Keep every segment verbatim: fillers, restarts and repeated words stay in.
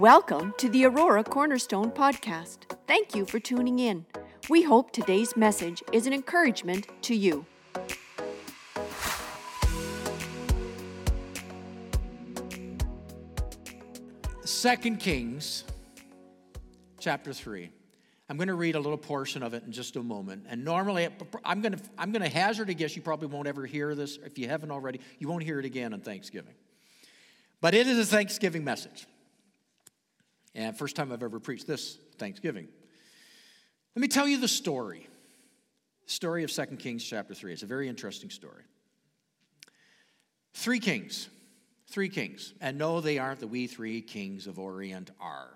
Welcome to the Aurora Cornerstone Podcast. Thank you for tuning in. We hope today's message is an encouragement to you. Second Kings chapter three. I'm going to read a little portion of it in just a moment. And normally, I'm going to, I'm going to hazard a guess you probably won't ever hear this. If you haven't already, you won't hear it again on Thanksgiving. But it is a Thanksgiving message. And first time I've ever preached this Thanksgiving. Let me tell you the story. The story of Second Kings chapter three. It's a very interesting story. Three kings. Three kings. And no, they aren't the we three kings of Orient are.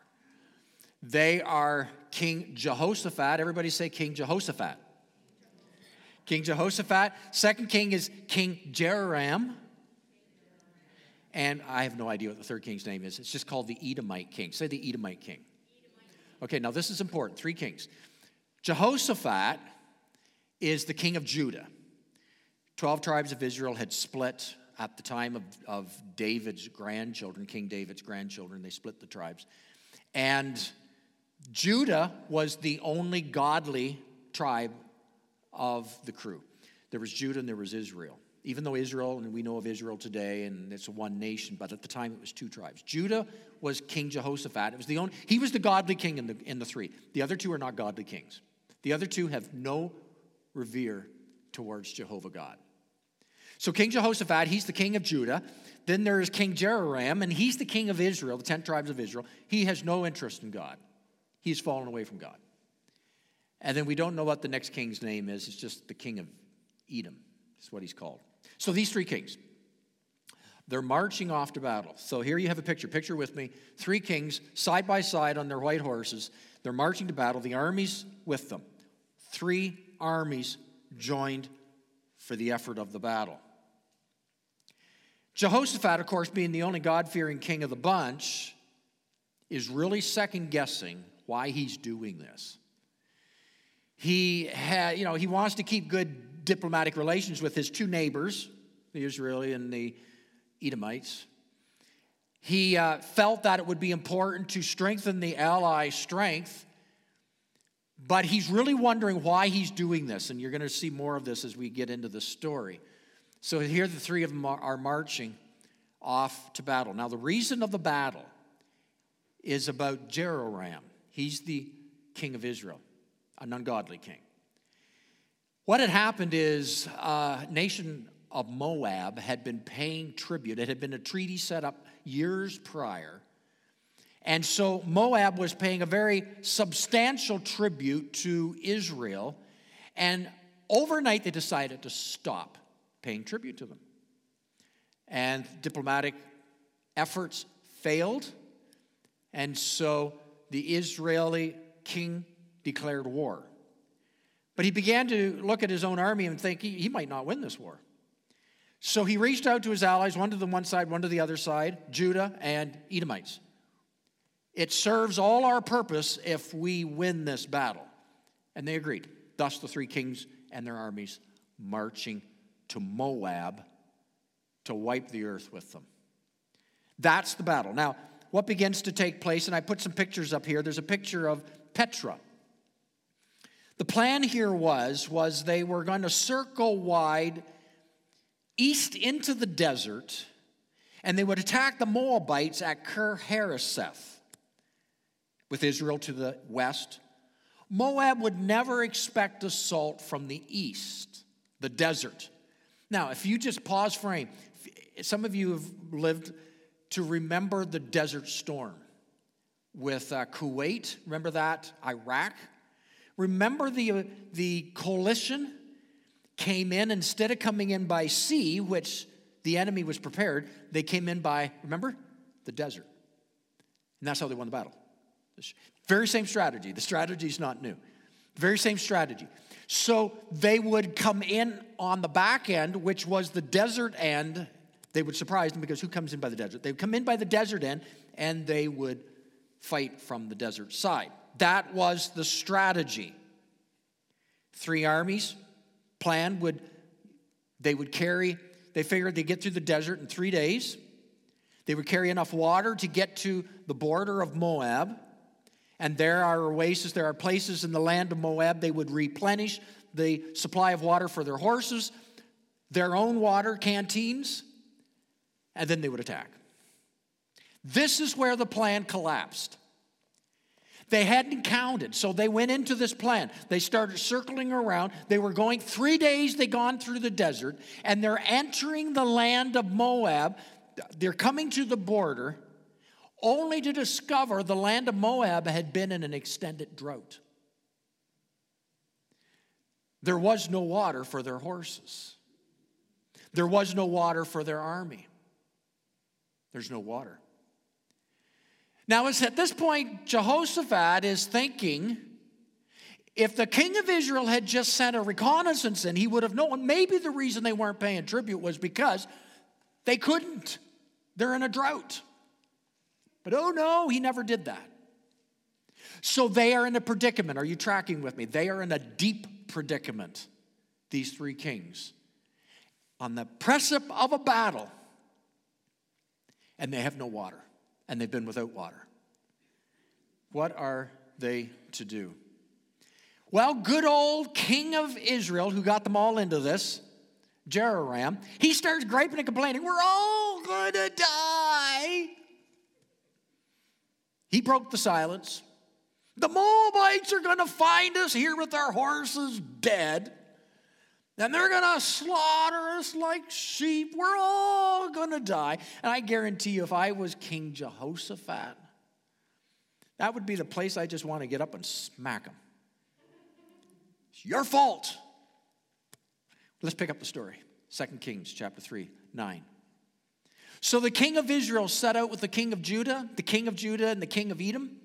They are King Jehoshaphat. Everybody say King Jehoshaphat. King Jehoshaphat. Second king is King Jehoram. And I have no idea what the third king's name is. It's just called the Edomite king. Say the Edomite king. Okay, now this is important. Three kings. Jehoshaphat is the king of Judah. Twelve tribes of Israel had split at the time of, of David's grandchildren, King David's grandchildren. They split the tribes. And Judah was the only godly tribe of the crew. There was Judah and there was Israel. Even though Israel, and we know of Israel today, and it's one nation, but at the time it was two tribes. Judah was King Jehoshaphat. It was the only, he was the godly king in the in the three. The other two are not godly kings. The other two have no revere towards Jehovah God. So King Jehoshaphat, he's the king of Judah. Then there is King Jehoram, and he's the king of Israel, the ten tribes of Israel. He has no interest in God. He's fallen away from God. And then we don't know what the next king's name is. It's just the king of Edom. That's what he's called. So these three kings, they're marching off to battle. So here you have a picture. Picture with me. Three kings side by side on their white horses. They're marching to battle. The armies with them. Three armies joined for the effort of the battle. Jehoshaphat, of course, being the only God-fearing king of the bunch, is really second-guessing why he's doing this. He had, you know, he wants to keep good diplomatic relations with his two neighbors, the Israeli and the Edomites. He uh, felt that it would be important to strengthen the ally strength, but he's really wondering why he's doing this, and you're going to see more of this as we get into the story. So here the three of them are marching off to battle. Now the reason of the battle is about Jehoram. He's the king of Israel, an ungodly king. What had happened is uh, nation of Moab had been paying tribute. It had been a treaty set up years prior. And so Moab was paying a very substantial tribute to Israel, and overnight they decided to stop paying tribute to them. And diplomatic efforts failed, and so the Israeli king declared war. But he began to look at his own army and think he, he might not win this war. So he reached out to his allies, one to the one side, one to the other side, Judah and Edomites. It serves all our purpose if we win this battle. And they agreed. Thus the three kings and their armies marching to Moab to wipe the earth with them. That's the battle. Now, what begins to take place, and I put some pictures up here. There's a picture of Petra. The plan here was, was they were going to circle wide east into the desert, and they would attack the Moabites at Kir Hareseth, with Israel to the west. Moab would never expect assault from the east, the desert. Now, if you just pause frame, some of you have lived to remember the Desert Storm with uh, Kuwait. Remember that? Iraq. Remember the, uh, the coalition came in, instead of coming in by sea, which the enemy was prepared, they came in by, remember, the desert. And that's how they won the battle. Very same strategy. The strategy is not new. Very same strategy. So they would come in on the back end, which was the desert end. They would surprise them because who comes in by the desert? They would come in by the desert end, and they would fight from the desert side. That was the strategy. Three armies. Plan would, they would carry, they figured they'd get through the desert in three days. They would carry enough water to get to the border of Moab. And there are oases, there are places in the land of Moab. They would replenish the supply of water for their horses, their own water canteens, and then they would attack. This is where the plan collapsed. They hadn't counted, so they went into this plan. They started circling around. They were going three days, they'd gone through the desert, and they're entering the land of Moab. They're coming to the border, only to discover the land of Moab had been in an extended drought. There was no water for their horses. There was no water for their army. There's no water. Now, it's at this point, Jehoshaphat is thinking, if the king of Israel had just sent a reconnaissance in, he would have known. Maybe the reason they weren't paying tribute was because they couldn't. They're in a drought. But oh no, he never did that. So they are in a predicament. Are you tracking with me? They are in a deep predicament, these three kings, on the precipice of a battle, and they have no water. And they've been without water. What are they to do? Well, good old king of Israel, who got them all into this, Jehoram, he starts griping and complaining, we're all going to die. He broke the silence. The Moabites are going to find us here with our horses dead. And they're going to slaughter us like sheep. We're all going to die. And I guarantee you, if I was King Jehoshaphat, that would be the place I just want to get up and smack him. It's your fault. Let's pick up the story. Second Kings chapter three, nine. So the king of Israel set out with the king of Judah, the king of Judah and the king of Edom.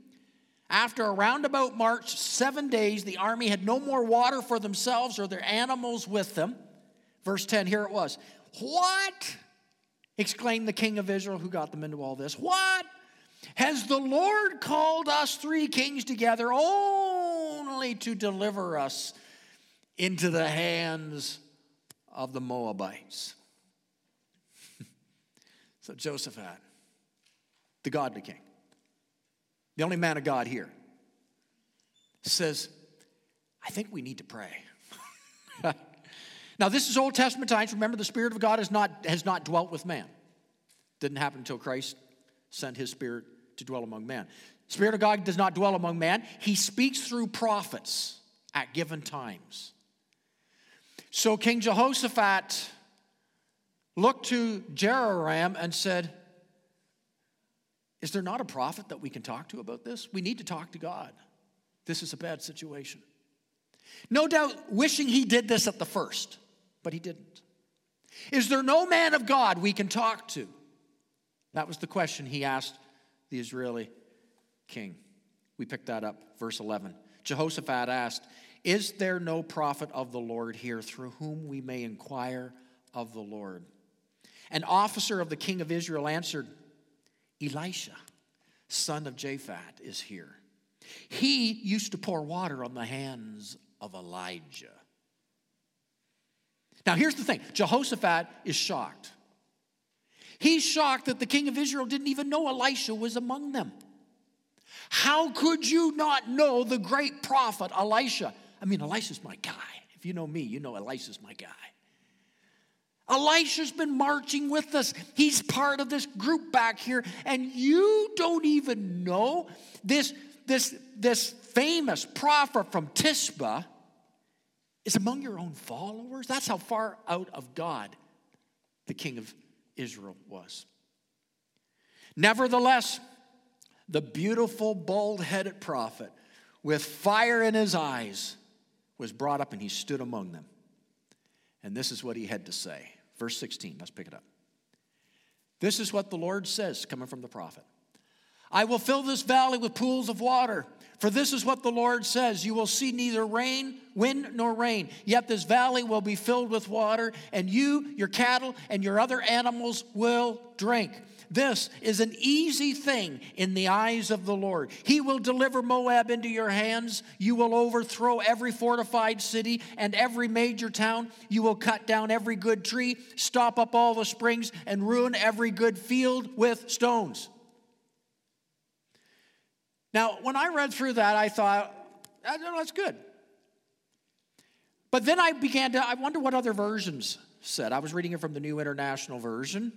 After a roundabout march, seven days, the army had no more water for themselves or their animals with them. Verse ten, here it was. What? Exclaimed the king of Israel who got them into all this. What? Has the Lord called us three kings together only to deliver us into the hands of the Moabites? So Jehoshaphat, the godly king, the only man of God here, says, I think we need to pray. Now, this is Old Testament times. Remember, the Spirit of God has not, has not dwelt with man. Didn't happen until Christ sent his Spirit to dwell among man. Spirit of God does not dwell among man. He speaks through prophets at given times. So King Jehoshaphat looked to Jehoram and said, is there not a prophet that we can talk to about this? We need to talk to God. This is a bad situation. No doubt wishing he did this at the first, but he didn't. Is there no man of God we can talk to? That was the question he asked the Israeli king. We picked that up, verse eleven. Jehoshaphat asked, is there no prophet of the Lord here through whom we may inquire of the Lord? An officer of the king of Israel answered, Elisha, son of Shaphat, is here. He used to pour water on the hands of Elijah. Now, here's the thing. Jehoshaphat is shocked. He's shocked that the king of Israel didn't even know Elisha was among them. How could you not know the great prophet Elisha? I mean, Elisha's my guy. If you know me, you know Elisha's my guy. Elisha's been marching with us. He's part of this group back here. And you don't even know this, this, this famous prophet from Tisba is among your own followers. That's how far out of God the king of Israel was. Nevertheless, the beautiful, bald-headed prophet with fire in his eyes was brought up and he stood among them. And this is what he had to say. Verse sixteen, let's pick it up. This is what the Lord says, coming from the prophet. I will fill this valley with pools of water. For this is what the Lord says, you will see neither rain, wind, nor rain. Yet this valley will be filled with water, and you, your cattle, and your other animals will drink. This is an easy thing in the eyes of the Lord. He will deliver Moab into your hands. You will overthrow every fortified city and every major town. You will cut down every good tree, stop up all the springs, and ruin every good field with stones. Now, when I read through that, I thought, I don't know, that's good. But then I began to, I wonder what other versions said. I was reading it from the New International Version.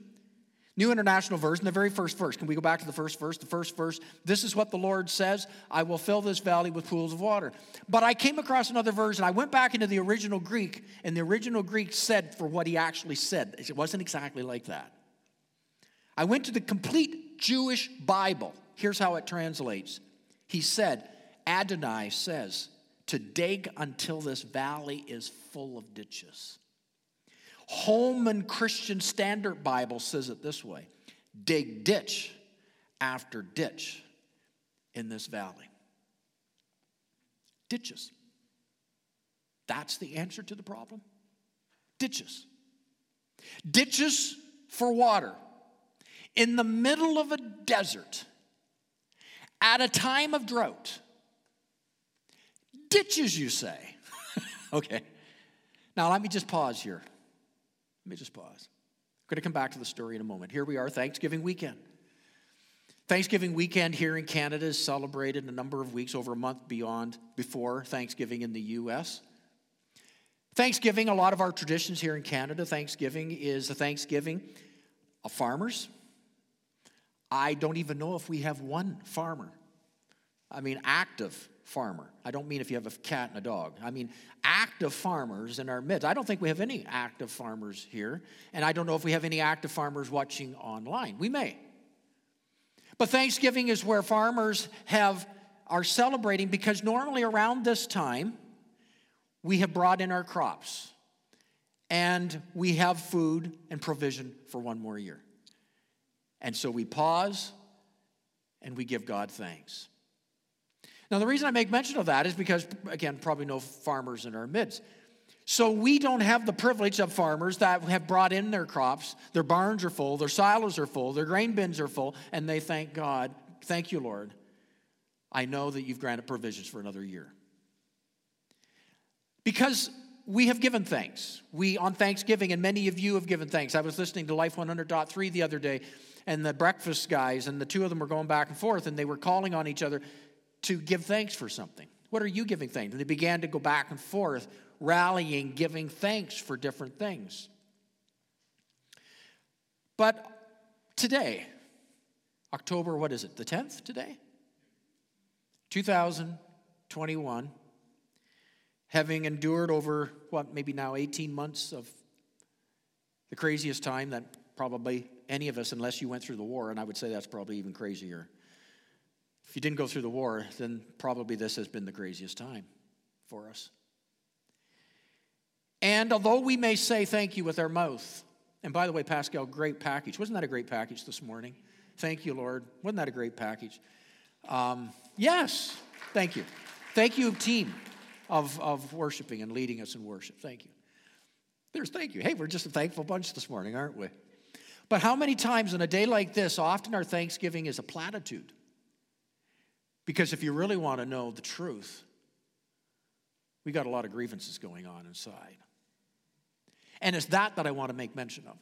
New International Version, the very first verse. Can we go back to the first verse? The first verse, this is what the Lord says, I will fill this valley with pools of water. But I came across another version. I went back into the original Greek, and the original Greek said for what he actually said. It wasn't exactly like that. I went to the complete Jewish Bible. Here's how it translates. He said, Adonai says, to dig until this valley is full of ditches. Holman Christian Standard Bible says it this way. Dig ditch after ditch in this valley. Ditches. That's the answer to the problem. Ditches. Ditches for water. In the middle of a desert, at a time of drought. Ditches, you say. Okay. Now, let me just pause here. Let me just pause. I'm going to come back to the story in a moment. Here we are, Thanksgiving weekend. Thanksgiving weekend here in Canada is celebrated a number of weeks, over a month beyond before Thanksgiving in the U S Thanksgiving, a lot of our traditions here in Canada, Thanksgiving is the Thanksgiving of farmers. I don't even know if we have one farmer. I mean, active farmer. I don't mean if you have a cat and a dog. I mean, active farmers in our midst. I don't think we have any active farmers here. And I don't know if we have any active farmers watching online. We may. But Thanksgiving is where farmers have are celebrating because normally around this time, we have brought in our crops. And we have food and provision for one more year. And so we pause and we give God thanks. Now, the reason I make mention of that is because, again, probably no farmers in our midst. So we don't have the privilege of farmers that have brought in their crops. Their barns are full, their silos are full, their grain bins are full, and they thank God. Thank you, Lord. I know that you've granted provisions for another year. Because we have given thanks. We, on Thanksgiving, and many of you have given thanks. I was listening to Life one hundred point three the other day, and the breakfast guys, and the two of them were going back and forth, and they were calling on each other to give thanks for something. What are you giving thanks? And they began to go back and forth, rallying, giving thanks for different things. But today, October, what is it, the tenth today? two thousand twenty-one, having endured over, what, maybe now eighteen months of the craziest time that probably any of us, unless you went through the war, and I would say that's probably even crazier. If you didn't go through the war, then probably this has been the craziest time for us. And although we may say thank you with our mouth, and by the way, Pascal, great package. Wasn't that a great package this morning? Thank you, Lord. Wasn't that a great package? Um, yes. Thank you. Thank you, team, of, of worshiping and leading us in worship. Thank you. There's thank you. Hey, we're just a thankful bunch this morning, aren't we? But how many times on a day like this, often our Thanksgiving is a platitude? Because if you really want to know the truth, we got a lot of grievances going on inside. And it's that that I want to make mention of.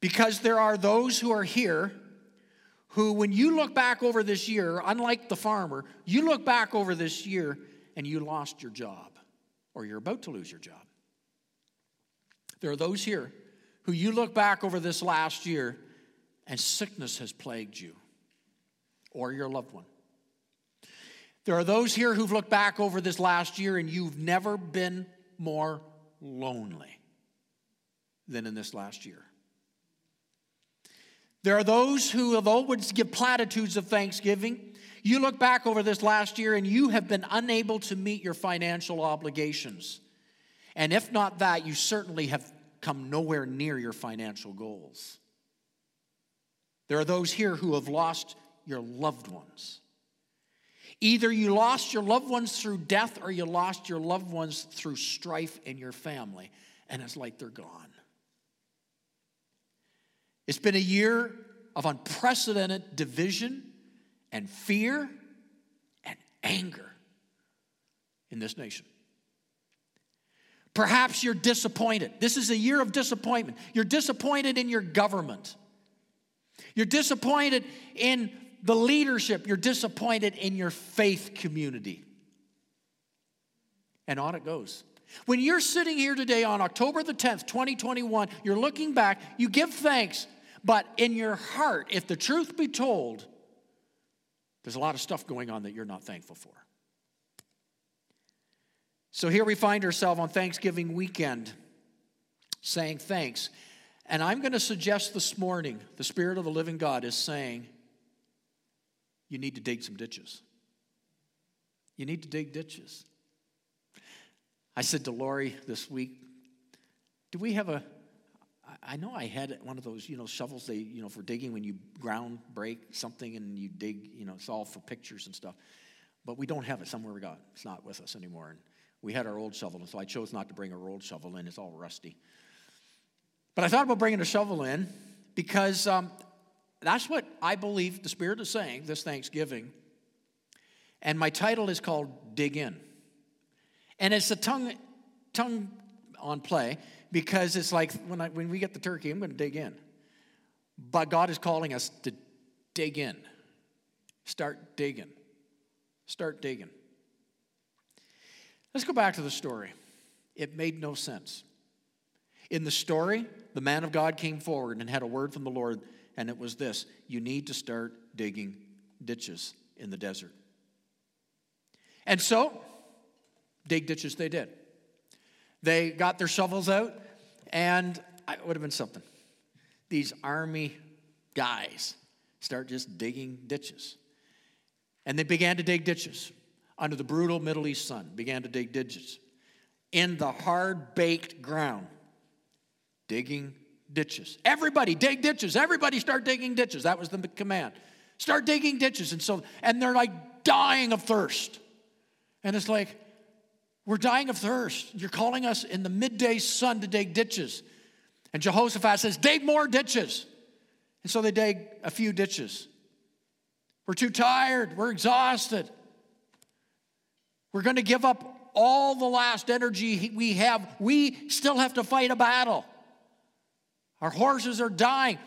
Because there are those who are here who, when you look back over this year, unlike the farmer, you look back over this year and you lost your job, or you're about to lose your job. There are those here who you look back over this last year and sickness has plagued you or your loved one. There are those here who've looked back over this last year and you've never been more lonely than in this last year. There are those who, although would give platitudes of thanksgiving, you look back over this last year and you have been unable to meet your financial obligations. And if not that, you certainly have come nowhere near your financial goals. There are those here who have lost your loved ones. Either you lost your loved ones through death or you lost your loved ones through strife in your family, and it's like they're gone. It's been a year of unprecedented division and fear and anger in this nation. Perhaps you're disappointed. This is a year of disappointment. You're disappointed in your government. You're disappointed in the leadership. You're disappointed in your faith community. And on it goes. When you're sitting here today on October the tenth, twenty twenty-one, you're looking back, you give thanks, but in your heart, if the truth be told, there's a lot of stuff going on that you're not thankful for. So here we find ourselves on Thanksgiving weekend saying thanks. And I'm going to suggest this morning, the Spirit of the living God is saying, you need to dig some ditches. You need to dig ditches. I said to Lori this week, do we have a, I know I had one of those, you know, shovels they, you know, for digging when you ground break something and you dig, you know, it's all for pictures and stuff. But we don't have it somewhere we got. It's not with us anymore. And we had our old shovel, and so I chose not to bring our old shovel in. It's all rusty. But I thought about bringing a shovel in because um, that's what I believe the Spirit is saying this Thanksgiving. And my title is called Dig In. And it's a tongue tongue on play because it's like when I, when we get the turkey, I'm going to dig in. But God is calling us to dig in. Start digging. Start digging. Let's go back to the story. It made no sense. In the story, the man of God came forward and had a word from the Lord, and it was this: you need to start digging ditches in the desert. And so, dig ditches they did. They got their shovels out, and it would have been something. These army guys start just digging ditches. And they began to dig ditches. Under the brutal Middle East sun, began to dig ditches. In the hard-baked ground, digging ditches. Everybody dig ditches. Everybody start digging ditches. That was the command. Start digging ditches. And so, and they're like dying of thirst. And it's like, we're dying of thirst. You're calling us in the midday sun to dig ditches. And Jehoshaphat says, dig more ditches. And so they dig a few ditches. We're too tired. We're exhausted. We're going to give up all the last energy we have. We still have to fight a battle. Our horses are dying.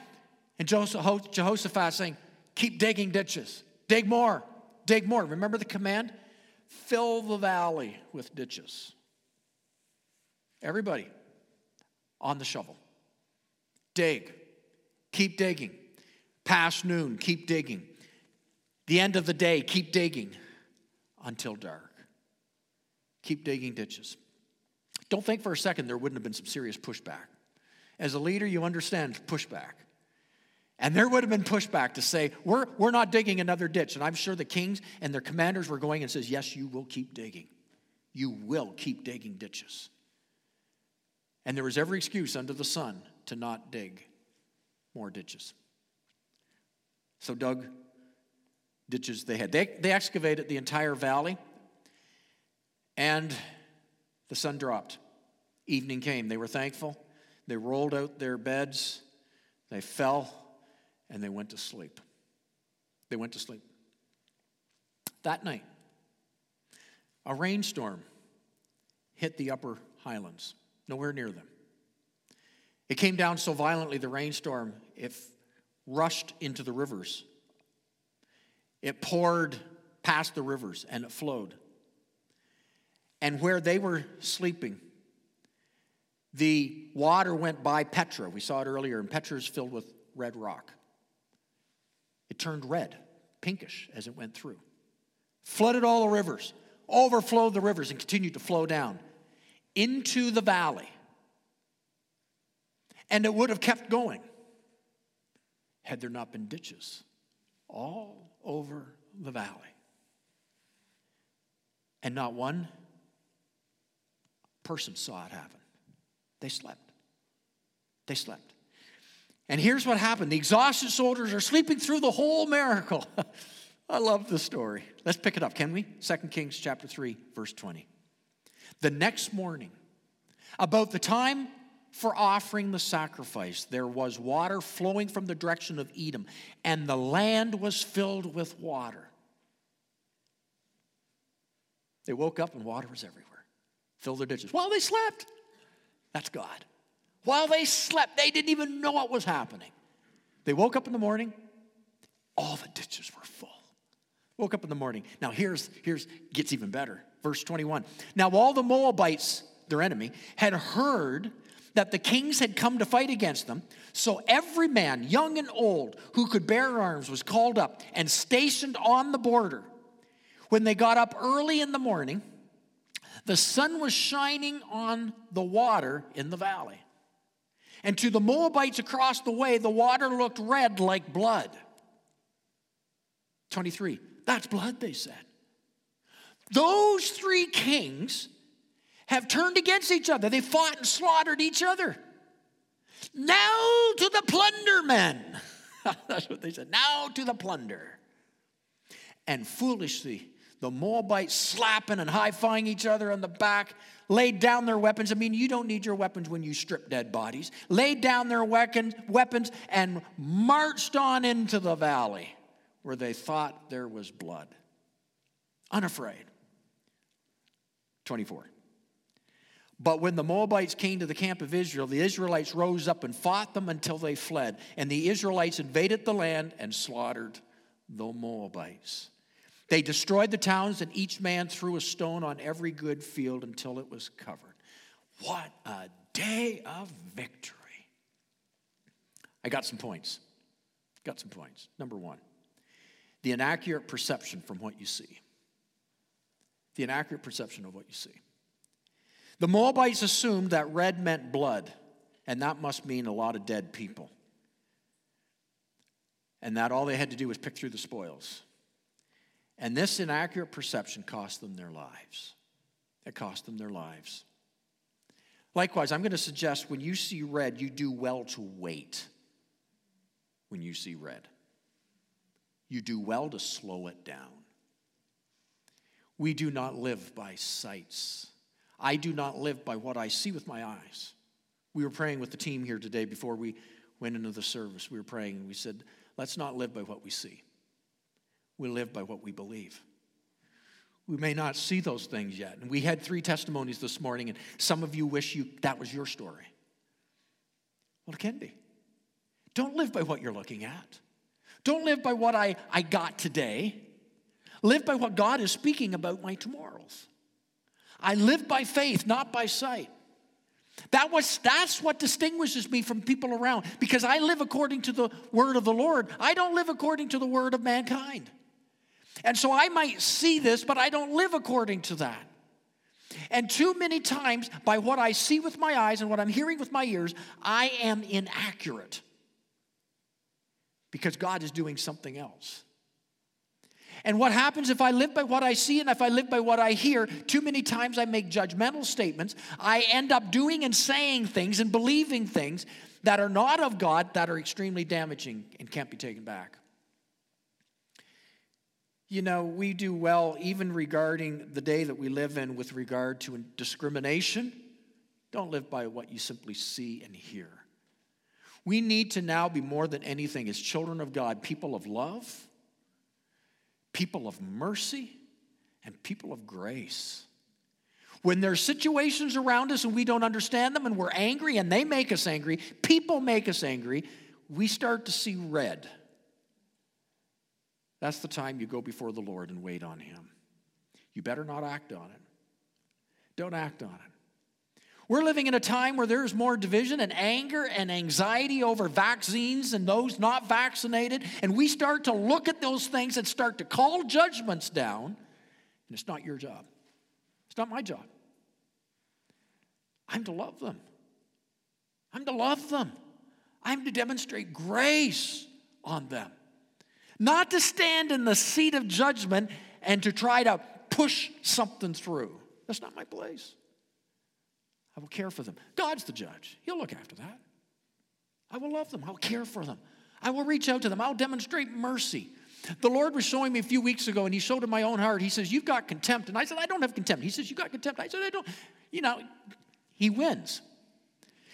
And Jehoshaphat saying, keep digging ditches. Dig more. Dig more. Remember the command? Fill the valley with ditches. Everybody on the shovel. Dig. Keep digging. Past noon, keep digging. The end of the day, keep digging until dark. Keep digging ditches. Don't think for a second there wouldn't have been some serious pushback. As a leader, you understand pushback. And there would have been pushback to say, we're, we're not digging another ditch. And I'm sure the kings and their commanders were going and says, yes, you will keep digging. You will keep digging ditches. And there was every excuse under the sun to not dig more ditches. So dug ditches they had. They, they excavated the entire valley. And the sun dropped. Evening came. They were thankful. They rolled out their beds. They fell. And they went to sleep. They went to sleep. That night, a rainstorm hit the upper highlands. Nowhere near them. It came down so violently, the rainstorm, it rushed into the rivers. It poured past the rivers, and it flowed. And where they were sleeping, the water went by Petra. We saw it earlier, and Petra is filled with red rock. It turned red, pinkish, as it went through. Flooded all the rivers, overflowed the rivers, and continued to flow down into the valley. And it would have kept going had there not been ditches all over the valley. And not one person saw it happen. They slept. They slept. And here's what happened. The exhausted soldiers are sleeping through the whole miracle. I love the story. Let's pick it up, can we? Second Kings chapter three, verse twenty. The next morning, about the time for offering the sacrifice, there was water flowing from the direction of Edom, and the land was filled with water. They woke up and water was everywhere. Filled their ditches. While they slept. That's God. While they slept, they didn't even know what was happening. They woke up in the morning. All the ditches were full. Woke up in the morning. Now here's, here's gets even better. Verse twenty-one. Now all the Moabites, their enemy, had heard that the kings had come to fight against them. So every man, young and old, who could bear arms was called up and stationed on the border. When they got up early in the morning, the sun was shining on the water in the valley. And to the Moabites across the way, the water looked red like blood. twenty-three, that's blood, they said. Those three kings have turned against each other. They fought and slaughtered each other. Now to the plunder men. That's what they said. Now to the plunder. And foolishly, the Moabites slapping and high-fiving each other on the back, laid down their weapons. I mean, you don't need your weapons when you strip dead bodies. Laid down their weapons and marched on into the valley where they thought there was blood. Unafraid. twenty-four. But when the Moabites came to the camp of Israel, the Israelites rose up and fought them until they fled. And the Israelites invaded the land and slaughtered the Moabites. They destroyed the towns, and each man threw a stone on every good field until it was covered. What a day of victory. I got some points. Got some points. Number one, the inaccurate perception from what you see. The inaccurate perception of what you see. The Moabites assumed that red meant blood, and that must mean a lot of dead people. And that all they had to do was pick through the spoils. And this inaccurate perception cost them their lives. It cost them their lives. Likewise, I'm going to suggest when you see red, you do well to wait when you see red. You do well to slow it down. We do not live by sights. I do not live by what I see with my eyes. We were praying with the team here today before we went into the service. We were praying and we said, let's not live by what we see. We live by what we believe. We may not see those things yet. And we had three testimonies this morning, and some of you wish you that was your story. Well, it can be. Don't live by what you're looking at. Don't live by what I, I got today. Live by what God is speaking about my tomorrows. I live by faith, not by sight. That was, that's what distinguishes me from people around, because I live according to the word of the Lord. I don't live according to the word of mankind. And so I might see this, but I don't live according to that. And too many times, by what I see with my eyes and what I'm hearing with my ears, I am inaccurate, because God is doing something else. And what happens if I live by what I see and if I live by what I hear? Too many times I make judgmental statements. I end up doing and saying things and believing things that are not of God, that are extremely damaging and can't be taken back. You know, we do well even regarding the day that we live in with regard to discrimination. Don't live by what you simply see and hear. We need to now be more than anything as children of God, people of love, people of mercy, and people of grace. When there's situations around us and we don't understand them and we're angry and they make us angry, people make us angry, we start to see red. That's the time you go before the Lord and wait on him. You better not act on it. Don't act on it. We're living in a time where there's more division and anger and anxiety over vaccines and those not vaccinated. And we start to look at those things and start to call judgments down. And it's not your job. It's not my job. I'm to love them. I'm to love them. I'm to demonstrate grace on them. Not to stand in the seat of judgment and to try to push something through. That's not my place. I will care for them. God's the judge. He'll look after that. I will love them. I'll care for them. I will reach out to them. I'll demonstrate mercy. The Lord was showing me a few weeks ago, and he showed in my own heart. He says, you've got contempt. And I said, I don't have contempt. He says, you got contempt. I said, I don't. You know, he wins.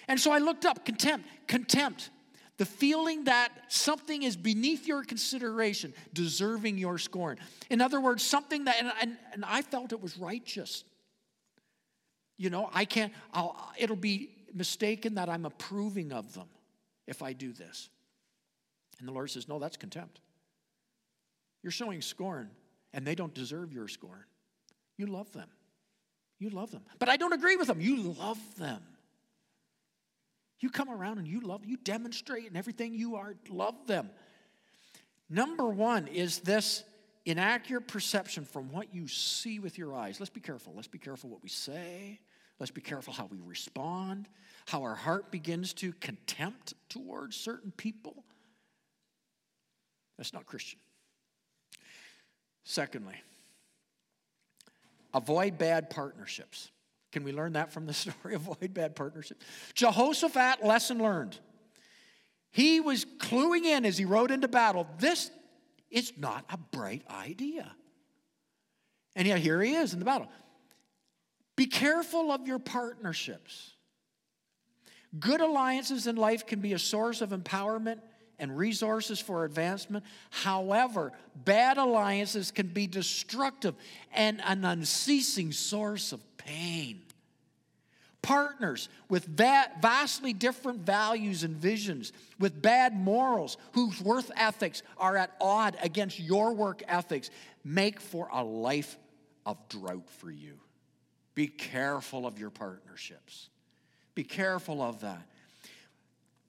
And so I looked up contempt. Contempt. The feeling that something is beneath your consideration, deserving your scorn. In other words, something that, and, and, and I felt it was righteous. You know, I can't, I'll, it'll be mistaken that I'm approving of them if I do this. And the Lord says, no, that's contempt. You're showing scorn, and they don't deserve your scorn. You love them. You love them. But I don't agree with them. You love them. You come around and you love, you demonstrate in everything you are, love them. Number one is this inaccurate perception from what you see with your eyes. Let's be careful. Let's be careful what we say. Let's be careful how we respond, how our heart begins to contempt towards certain people. That's not Christian. Secondly, avoid bad partnerships. Can we learn that from the story? Avoid bad partnerships. Jehoshaphat, lesson learned. He was cluing in as he rode into battle. This is not a bright idea. And yet here he is in the battle. Be careful of your partnerships. Good alliances in life can be a source of empowerment and resources for advancement. However, bad alliances can be destructive and an unceasing source of pain. Partners with va- vastly different values and visions, with bad morals, whose work ethics are at odds against your work ethics, make for a life of drought for you. Be careful of your partnerships. Be careful of that.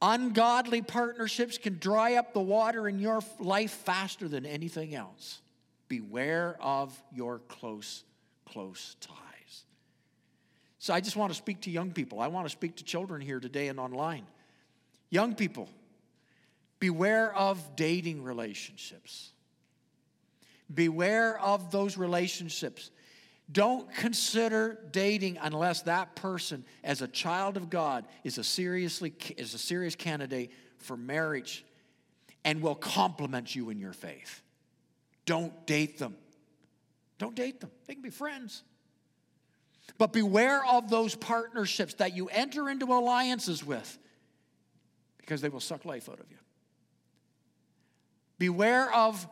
Ungodly partnerships can dry up the water in your life faster than anything else. Beware of your close, close ties. So I just want to speak to young people. I want to speak to children here today and online. Young people, beware of dating relationships. Beware of those relationships. Don't consider dating unless that person, as a child of God, is a seriously is a serious candidate for marriage and will complement you in your faith. Don't date them. Don't date them. They can be friends. But beware of those partnerships that you enter into alliances with, because they will suck life out of you. Beware of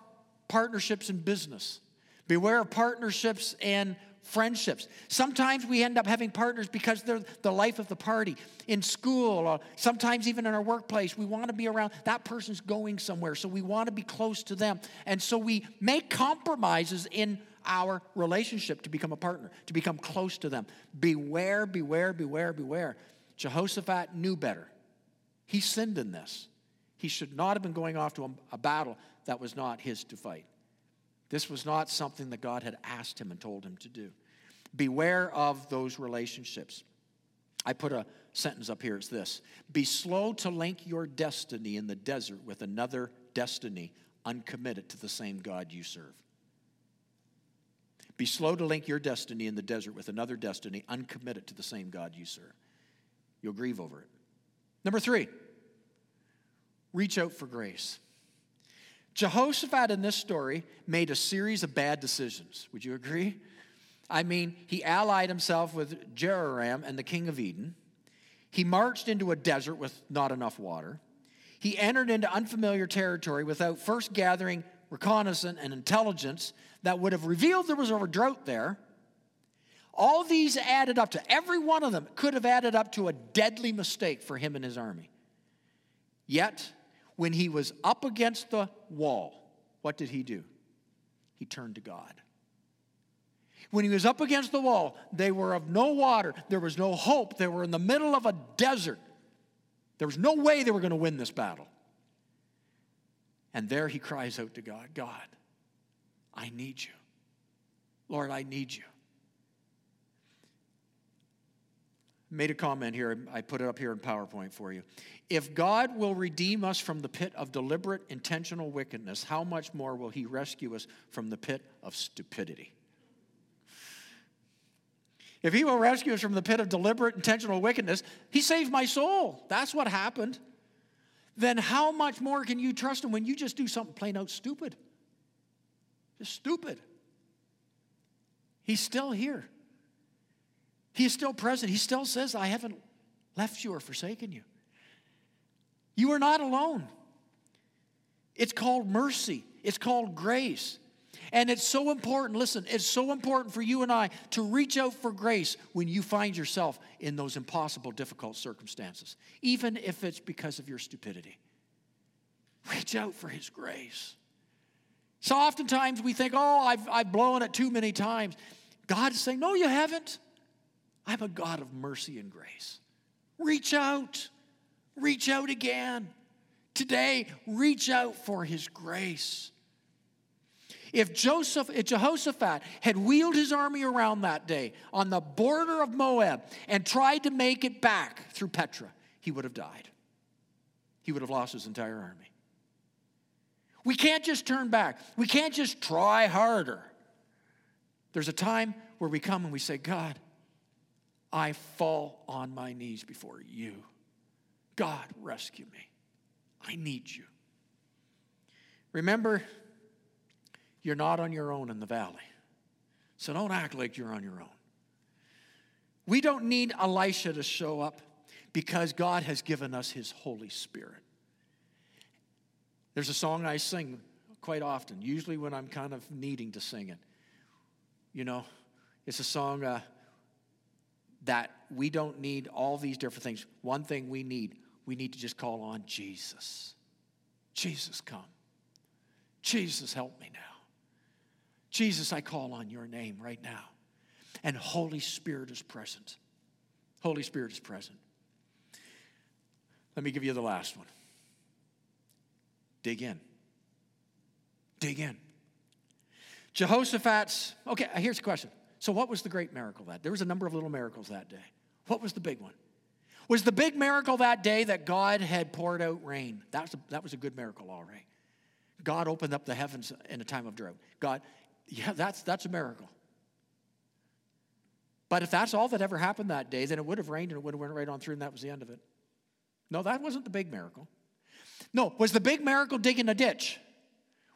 partnerships in business. Beware of partnerships and friendships. Sometimes we end up having partners because they're the life of the party. In school, or sometimes even in our workplace, we want to be around. That person's going somewhere, so we want to be close to them. And so we make compromises in our relationship to become a partner, to become close to them. Beware, beware, beware, beware. Jehoshaphat knew better. He sinned in this. He should not have been going off to a, a battle that was not his to fight. This was not something that God had asked him and told him to do. Beware of those relationships. I put a sentence up here. It's this. Be slow to link your destiny in the desert with another destiny uncommitted to the same God you serve. Be slow to link your destiny in the desert with another destiny uncommitted to the same God you serve. You'll grieve over it. Number three, reach out for grace. Jehoshaphat in this story made a series of bad decisions. Would you agree? I mean, he allied himself with Jehoram and the king of Edom. He marched into a desert with not enough water. He entered into unfamiliar territory without first gathering reconnaissance and intelligence that would have revealed there was a drought there. All these added up to, every one of them could have added up to a deadly mistake for him and his army. Yet, when he was up against the wall, what did he do? He turned to God. When he was up against the wall, they were of no water. There was no hope. They were in the middle of a desert. There was no way they were going to win this battle. And there he cries out to God, God, I need you. Lord, I need you. Made a comment here. I put it up here in PowerPoint for you. If God will redeem us from the pit of deliberate, intentional wickedness, how much more will he rescue us from the pit of stupidity? If he will rescue us from the pit of deliberate, intentional wickedness, he saved my soul. That's what happened. then how much more can you trust him when you just do something plain out stupid? Just stupid. He's still here. He is still present. He still says, I haven't left you or forsaken you. You are not alone. It's called mercy. It's called grace. And it's so important, listen, it's so important for you and I to reach out for grace when you find yourself in those impossible, difficult circumstances, even if it's because of your stupidity. Reach out for his grace. So oftentimes we think, oh, I've, I've blown it too many times. God is saying, no, you haven't. I'm a God of mercy and grace. Reach out. Reach out again. Today, reach out for his grace. If Joseph, if Jehoshaphat had wheeled his army around that day on the border of Moab and tried to make it back through Petra, he would have died. He would have lost his entire army. We can't just turn back. We can't just try harder. There's a time where we come and we say, God, I fall on my knees before you. God, rescue me. I need you. Remember, you're not on your own in the valley. So don't act like you're on your own. We don't need Elisha to show up because God has given us his Holy Spirit. There's a song I sing quite often, usually when I'm kind of needing to sing it. You know, it's a song uh, that we don't need all these different things. One thing we need, we need to just call on Jesus. Jesus, come. Jesus, help me now. Jesus, I call on your name right now. And Holy Spirit is present. Holy Spirit is present. Let me give you the last one. Dig in. Dig in. Jehoshaphat's, okay, here's the question. So what was the great miracle that? There was a number of little miracles that day. What was the big one? Was the big miracle that day that God had poured out rain? That was a, that was a good miracle, all right. God opened up the heavens in a time of drought. God, yeah, that's that's a miracle. But if that's all that ever happened that day, then it would have rained and it would have went right on through and that was the end of it. No, that wasn't the big miracle. No, was the big miracle digging a ditch?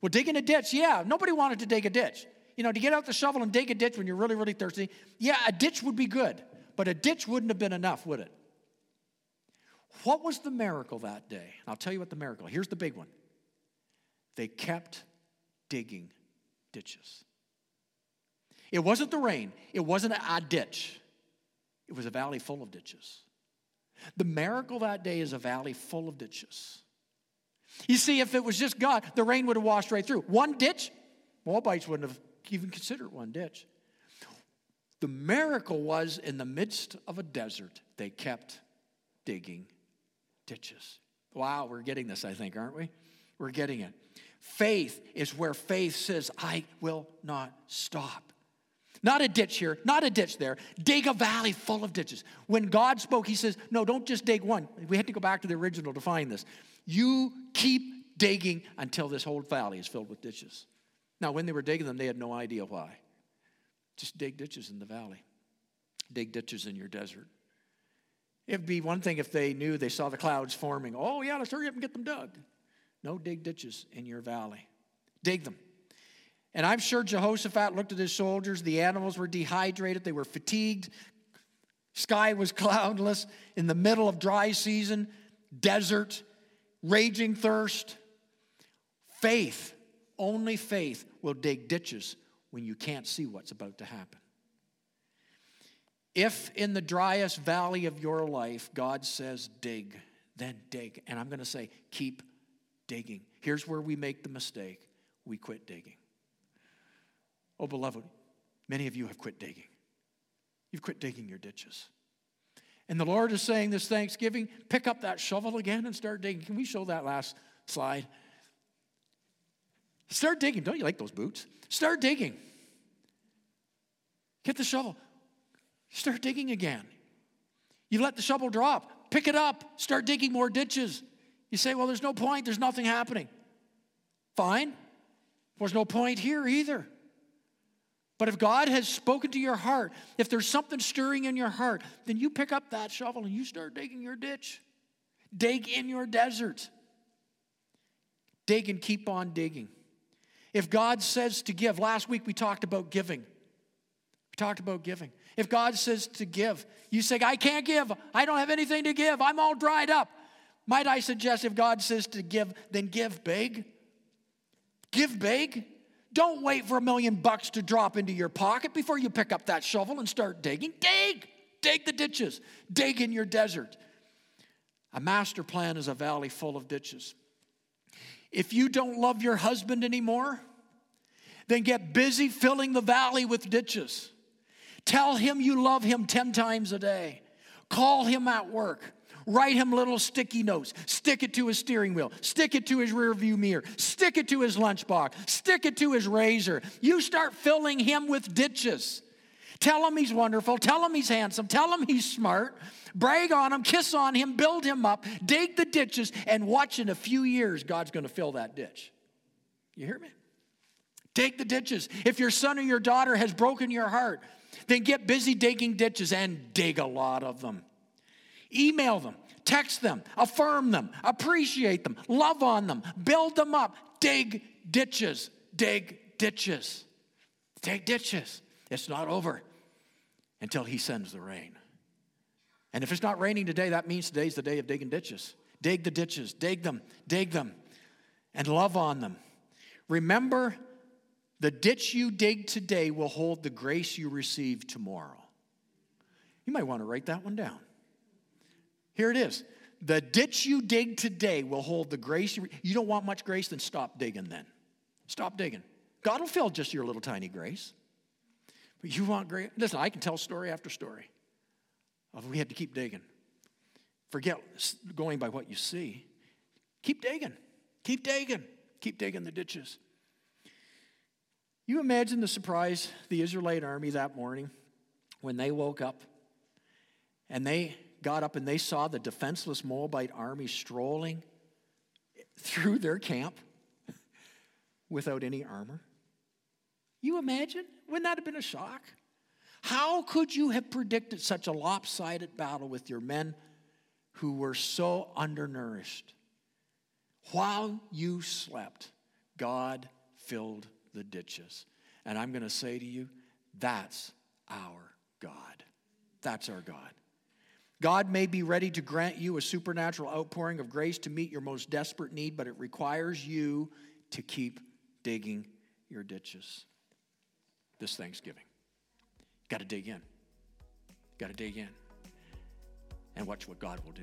Well, digging a ditch, yeah. Nobody wanted to dig a ditch. You know, to get out the shovel and dig a ditch when you're really, really thirsty, yeah, a ditch would be good. But a ditch wouldn't have been enough, would it? What was the miracle that day? I'll tell you what the miracle. Here's the big one. They kept digging ditches. It wasn't the rain. It wasn't a ditch. It was a valley full of ditches. The miracle that day is a valley full of ditches. You see, if it was just God, the rain would have washed right through. One ditch, Moabites wouldn't have even considered one ditch. The miracle was in the midst of a desert, they kept digging ditches. Wow, we're getting this, I think, aren't we? We're getting it. Faith is where faith says, I will not stop. Not a ditch here, not a ditch there. Dig a valley full of ditches. When God spoke, he says, no, don't just dig one. We had to go back to the original to find this. You keep digging until this whole valley is filled with ditches. Now, when they were digging them, they had no idea why. Just dig ditches in the valley. Dig ditches in your desert. It'd be one thing if they knew they saw the clouds forming. Oh, yeah, let's hurry up and get them dug. No, dig ditches in your valley. Dig them. And I'm sure Jehoshaphat looked at his soldiers. The animals were dehydrated. They were fatigued. Sky was cloudless. In the middle of dry season, desert, raging thirst. Faith, only faith will dig ditches when you can't see what's about to happen. If in the driest valley of your life, God says dig, then dig. And I'm going to say keep digging. Here's where we make the mistake. We quit digging. Oh, beloved, many of you have quit digging. You've quit digging your ditches. And the Lord is saying this Thanksgiving, pick up that shovel again and start digging. Can we show that last slide? Start digging. Don't you like those boots? Start digging. Get the shovel. Start digging again. You let the shovel drop. Pick it up. Start digging more ditches. You say, well, there's no point. There's nothing happening. Fine. There's no point here either. But if God has spoken to your heart, if there's something stirring in your heart, then you pick up that shovel and you start digging your ditch. Dig in your desert. dig and keep on digging. If God says to give, last week we talked about giving. We talked about giving. If God says to give, you say, I can't give. I don't have anything to give. I'm all dried up. Might I suggest if God says to give, then give big. Give big. Don't wait for a million bucks to drop into your pocket before you pick up that shovel and start digging. Dig. Dig the ditches. Dig in your desert. A master plan is a valley full of ditches. If you don't love your husband anymore, then get busy filling the valley with ditches. Tell him you love him ten times a day. Call him at work. Write him little sticky notes. Stick it to his steering wheel. Stick it to his rearview mirror. Stick it to his lunchbox. Stick it to his razor. You start filling him with ditches. Tell him he's wonderful. Tell him he's handsome. Tell him he's smart. Brag on him. Kiss on him. Build him up. Dig the ditches. And watch in a few years, God's going to fill that ditch. You hear me? Dig the ditches. If your son or your daughter has broken your heart, then get busy digging ditches and dig a lot of them. Email them, text them, affirm them, appreciate them, love on them, build them up. Dig ditches, dig ditches, dig ditches. It's not over until he sends the rain. And if it's not raining today, that means today's the day of digging ditches. Dig the ditches, dig them, dig them, and love on them. Remember, the ditch you dig today will hold the grace you receive tomorrow. You might want to write that one down. Here it is. The ditch you dig today will hold the grace. You don't want much grace, then stop digging then. Stop digging. God will fill just your little tiny grace. But you want grace. Listen, I can tell story after story of we had to keep digging. Forget going by what you see. Keep digging. Keep digging. Keep digging the ditches. You imagine the surprise the Israelite army that morning when they woke up and they got up and they saw the defenseless Moabite army strolling through their camp without any armor. You imagine? Wouldn't that have been a shock? How could you have predicted such a lopsided battle with your men who were so undernourished? While you slept, God filled the ditches. And I'm going to say to you, that's our God. That's our God. God may be ready to grant you a supernatural outpouring of grace to meet your most desperate need, but it requires you to keep digging your ditches. This Thanksgiving, you got to dig in. You got to dig in and watch what God will do.